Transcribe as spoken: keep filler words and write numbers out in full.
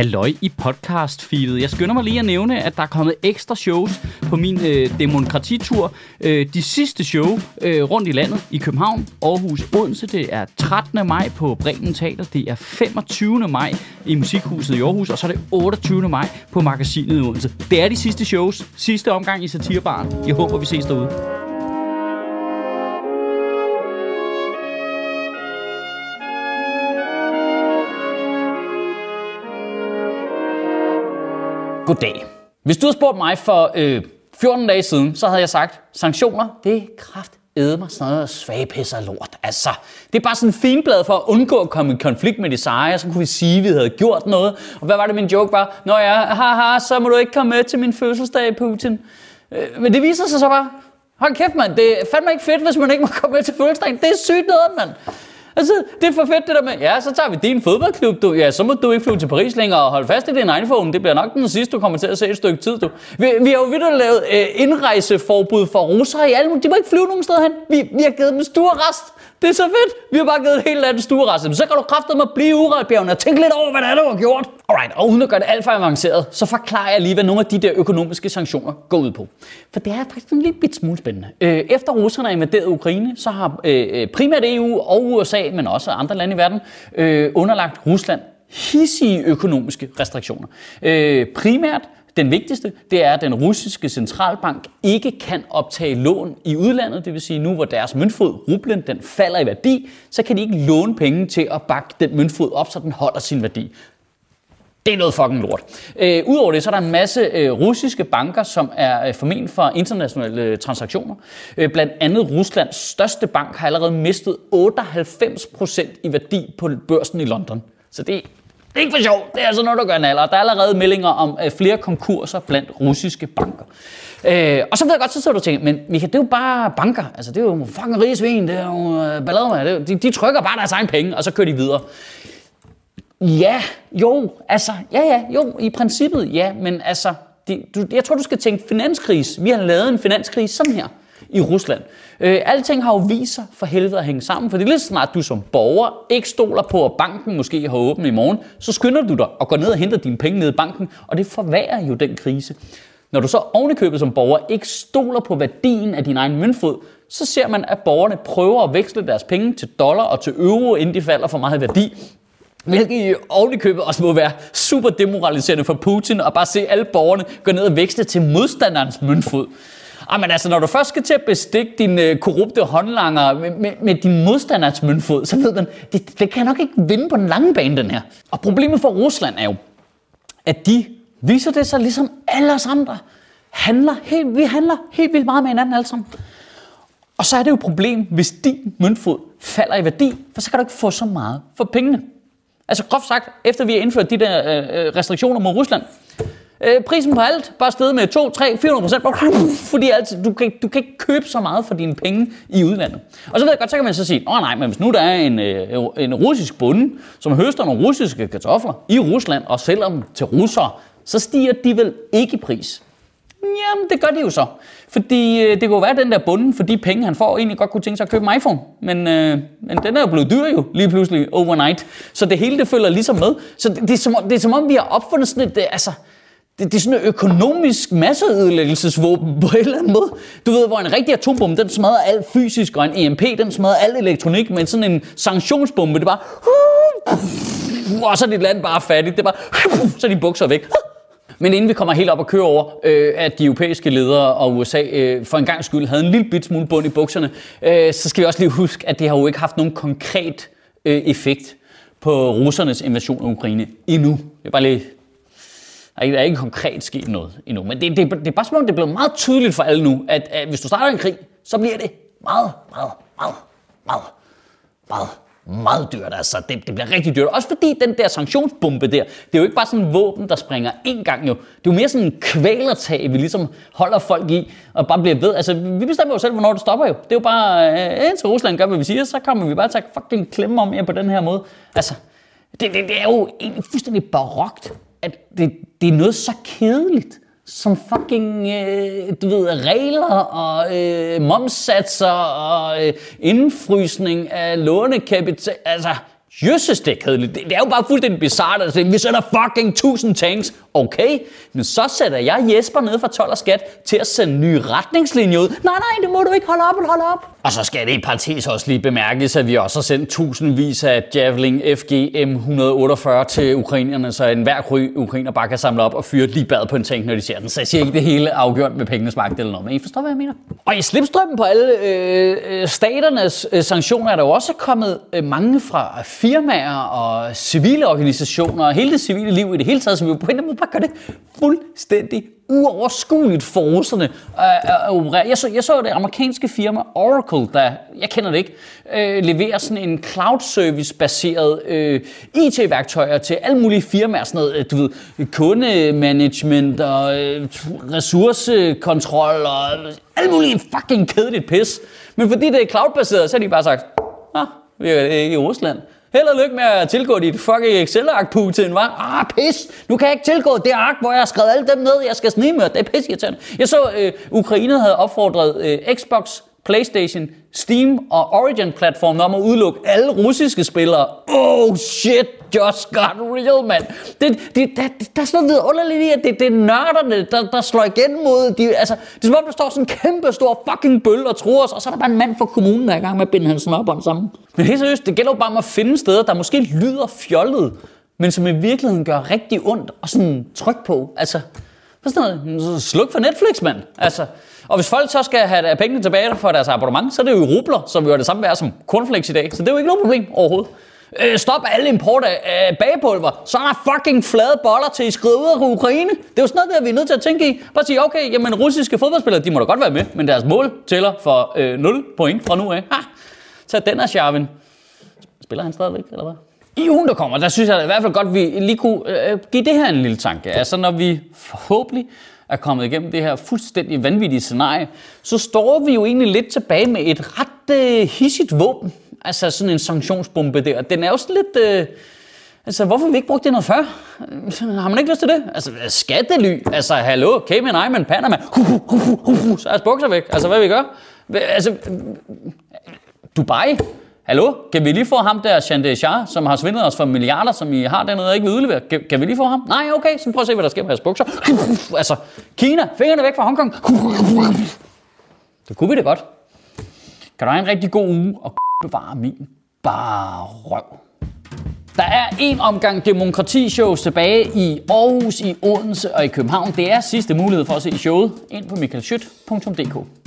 Halløj i podcast-feedet. Jeg skynder mig lige at nævne, at der er kommet ekstra shows på min øh, demokratitur. Øh, de sidste show øh, rundt i landet i København, Aarhus, Odense. Det er trettende maj på Bremen Teater. Det er femogtyvende maj i Musikhuset i Aarhus. Og så er det otteogtyvende maj på Magasinet i Odense. Det er de sidste shows. Sidste omgang i Satirbaren. Jeg håber, vi ses derude. Goddag. Hvis du havde spurgt mig for øh, fjorten dage siden, så havde jeg sagt, sanktioner, det er kraftedeme sådan noget svagpisser lort. Altså, det er bare sådan en finblad for at undgå at komme i konflikt med de seje, så kunne vi sige, at vi havde gjort noget. Og hvad var det, min joke var? Nå ja, haha, så må du ikke komme med til min fødselsdag, Putin. Øh, men det viser sig så bare, hold kæft mand, det er fandme ikke fedt, hvis man ikke må komme med til fødselsdagen. Det er sygt noget, mand. Altså, det er for fedt det der med, ja, så tager vi din fodboldklub, du. Ja, så må du ikke flyve til Paris længere og holde fast i din iPhone. Det bliver nok den sidste, du kommer til at se et stykke tid, du. Vi, vi har jo vidt lavet øh, indrejseforbud for russere i alle mulige. De må ikke flyve nogen steder hen. Vi, vi har givet dem stuerrest. Det er så fedt. Vi har bare givet et helt andet stuerrest. Så kan du kraftedeme at blive i Uralbjergene og tænke lidt over, hvad der er, du har gjort. Alright, og uden at gøre det alt for avanceret, så forklarer jeg lige, hvad nogle af de der økonomiske sanktioner går ud på. For det er faktisk en lille bit smule spændende. Øh, efter russerne har invaderet Ukraine, så har øh, primært E U og U S A, men også andre lande i verden, øh, underlagt Rusland hissige økonomiske restriktioner. Øh, primært den vigtigste, det er, at den russiske centralbank ikke kan optage lån i udlandet. Det vil sige, nu hvor deres møntfod, rublen, den falder i værdi, så kan de ikke låne penge til at bakke den møntfod op, så den holder sin værdi. Det er noget fucking lort. Øh, Udover det, så er der en masse øh, russiske banker, som er øh, forment for internationale øh, transaktioner. Øh, blandt andet Ruslands største bank har allerede mistet otteoghalvfems procent i værdi på børsen i London. Så det, det er ikke for sjov. Det er altså noget, der gør en alder. Der er allerede meldinger om øh, flere konkurser blandt russiske banker. Øh, og så ved jeg godt, så sidder du og tænker, men Michael, det er jo bare banker. Altså, det er jo fucking rige svin. Det er jo øh, ballader. De, de trykker bare deres egen penge, og så kører de videre. Ja, jo, altså, ja, ja, jo, i princippet, ja, men altså, det, du, jeg tror, du skal tænke finanskrise. Vi har lavet en finanskrise sådan her i Rusland. Øh, alting har jo vist sig for helvede at hænge sammen, for det er lidt snart, du som borger ikke stoler på, at banken måske har åbent i morgen, så skynder du dig og går ned og henter dine penge ned i banken, og det forværrer jo den krise. Når du så ovenikøbet som borger ikke stoler på værdien af din egen møntfod, så ser man, at borgerne prøver at veksle deres penge til dollar og til euro, inden de falder for meget værdi. Hvilket i ovenikøbet også må være super demoraliserende for Putin og bare se alle borgerne gå ned og veksle til modstanderens møntfod. Jamen altså, når du først skal til at bestikke dine korrupte håndlanger med, med, med din modstanders møntfod, så ved man, det, det kan nok ikke vinde på den lange bane, den her. Og problemet for Rusland er jo, at de viser det sig ligesom alle os andre. Handler helt, vi handler helt vildt meget med hinanden alle sammen. Og så er det jo et problem, hvis din møntfod falder i værdi, for så kan du ikke få så meget for pengene. Altså groft sagt, efter vi har indført de der øh, restriktioner mod Rusland, øh, prisen på alt bare steget med to, tre, fire hundrede procent, fordi alt, du, kan, du kan ikke købe så meget for dine penge i udlandet. Og så ved jeg godt, så kan man så sige, åh nej, men hvis nu der er en, øh, en russisk bonde, som høster nogle russiske kartofler i Rusland og sælger dem til russere, så stiger de vel ikke i pris. Jamen, det gør de jo så. Fordi øh, det kunne være, at den der bonde, for de penge, han får, egentlig godt kunne tænke sig at købe en iPhone. Men, øh, men den er jo blevet dyr jo, lige pludselig, overnight. Så det hele, det følger ligesom med. Så det, det, er, som, det er som om, vi har opfundet sådan et, det, altså, det, det er sådan et økonomisk masseødelæggelsesvåben på en eller anden måde. Du ved, hvor en rigtig atombombe, den smadrer alt fysisk, og en E M P, den smadrer alt elektronik, men sådan en sanktionsbombe, det er bare... Og så er dit land bare fattigt, det er bare... Så er de bukser væk. Men inden vi kommer helt op og kører over, øh, at de europæiske ledere og U S A øh, for en gang skyld havde en lille bit smule bund i bukserne, øh, så skal vi også lige huske, at det har jo ikke haft nogen konkret øh, effekt på russernes invasion af Ukraine endnu. Det er bare lige... Der er ikke konkret sket noget endnu, men det, det, det er bare som om, det er blevet meget tydeligt for alle nu, at, at hvis du starter en krig, så bliver det meget, meget, meget, meget, meget... meget dyrt, altså. Det, det bliver rigtig dyrt. Også fordi den der sanktionsbombe der, det er jo ikke bare sådan en våben, der springer én gang jo. Det er jo mere sådan en kvælertag, vi ligesom holder folk i og bare bliver ved. Altså, vi bestemmer jo selv, hvornår det stopper jo. Det er jo bare, øh, indtil Rusland gør, hvad vi siger, så kommer vi bare til at fucking klemme om jer på den her måde. Altså, det, det, det er jo egentlig fuldstændig barokt, at det, det er noget så kedeligt, som fucking, øh, du ved, regler og øh, momssatser og øh, indfrysning af lånekapital. Altså, Jøsses, det er kedeligt. Det er jo bare fuldstændig bizarrt. Altså, vi sætter fucking tusind tanks. Okay, men så sætter jeg Jesper ned fra told og skat til at sende nye retningslinjer ud. Nej, nej, det må du ikke. Holde op, holde op. Og så skal det i parentes også lige bemærkes, at vi også har sendt tusindvis af Javelin F G M et hundrede otteogfyrre til ukrainerne, så enhver kry ukrainer bare kan samle op og fyre lige bad på en tank, når de ser den. Så jeg siger ikke det hele afgjort med pengenes magt eller noget, men I forstår, hvad jeg mener. Og i slipstrømmen på alle øh, staternes øh, sanktioner er der også kommet øh, mange fra firmaer og civile organisationer og hele det civile liv i det hele taget, som jo på en eller anden måde bare gør det fuldstændig uoverskueligt for russerne at operere. Jeg så, jeg så det amerikanske firma Oracle, der, jeg kender det ikke, øh, leverer sådan en cloud-service-baseret øh, I T-værktøjer til alle mulige firmaer, sådan noget, du ved, kundemanagement og øh, ressourcekontrol og alle mulige fucking kedeligt pis. Men fordi det er cloud-baseret, så har de bare sagt, ah, vi er ikke i Rusland. Held og lykke med at tilgå dit fucking Excel-ark, Putin, hva'? Ah, pis! Nu kan jeg ikke tilgå det ark, hvor jeg har skrevet alle dem ned, jeg skal snige med. Det er pisirriterende. Jeg så, øh, Ukraine havde opfordret øh, Xbox, PlayStation, Steam og Origin-platformen om at udelukke alle russiske spillere. Oh shit, just got real, mand. Det, det, der, der er sådan noget underligt i, at det, det er nørderne, der, der slår igen mod de, altså, det er som om, der står sådan en kæmpe stor fucking bølle og truer os, og så er der bare en mand fra kommunen, der er i gang med at binde hans snørbånd sammen. Men helt seriøst, det gælder jo bare om at finde steder, der måske lyder fjollet, men som i virkeligheden gør rigtig ondt og sådan tryk på. Altså, sådan noget, sluk for Netflix, mand. Altså, og hvis folk så skal have pengene tilbage for deres abonnement, så er det jo rubler, som jo er det samme værd som cornflakes i dag. Så det er jo ikke noget problem overhovedet. Øh, stop alle import af øh, bagepulver. Så er der fucking flade boller til I skrider ud af Ukraine. Det er jo sådan noget, der vi er nødt til at tænke i. Bare sige, okay, jamen russiske fodboldspillere, de må da godt være med, men deres mål tæller for øh, nul point fra nu af. Ha! Så den er Javelin. Spiller han stadigvæk, eller hvad? I ugen, der kommer, der synes jeg i hvert fald godt, at vi lige kunne øh, give det her en lille tanke. Altså, når vi forhåbentlig er kommet igennem det her fuldstændig vanvittige scenarie, så står vi jo egentlig lidt tilbage med et ret øh, hissigt våben. Altså sådan en sanktionsbombe der. Den er jo sådan lidt... Øh, altså, hvorfor har vi ikke brugt det noget før? Har man ikke lyst til det? Altså, skattely? Altså, hallo? Cayman Island, Panama? Hu, hu, hu, hu, hu, hu. Så er spukser væk. Altså, hvad vi gør? Altså... Dubai? Hallo? Kan vi lige få ham der, Chande Shah, som har svindlet os for milliarder, som I har dernede og ikke vil udlevere? Kan, kan vi lige få ham? Nej, okay. Så prøv at se, hvad der sker med hans bukser. Altså, Kina. Fingrene væk fra Hongkong. Det kunne vi det godt. Kan du have en rigtig god uge og bevare min bare røv. Der er en omgang demokrati-shows tilbage i Aarhus, i Odense og i København. Det er sidste mulighed for at se showet. Ind på michael schødt punktum d k.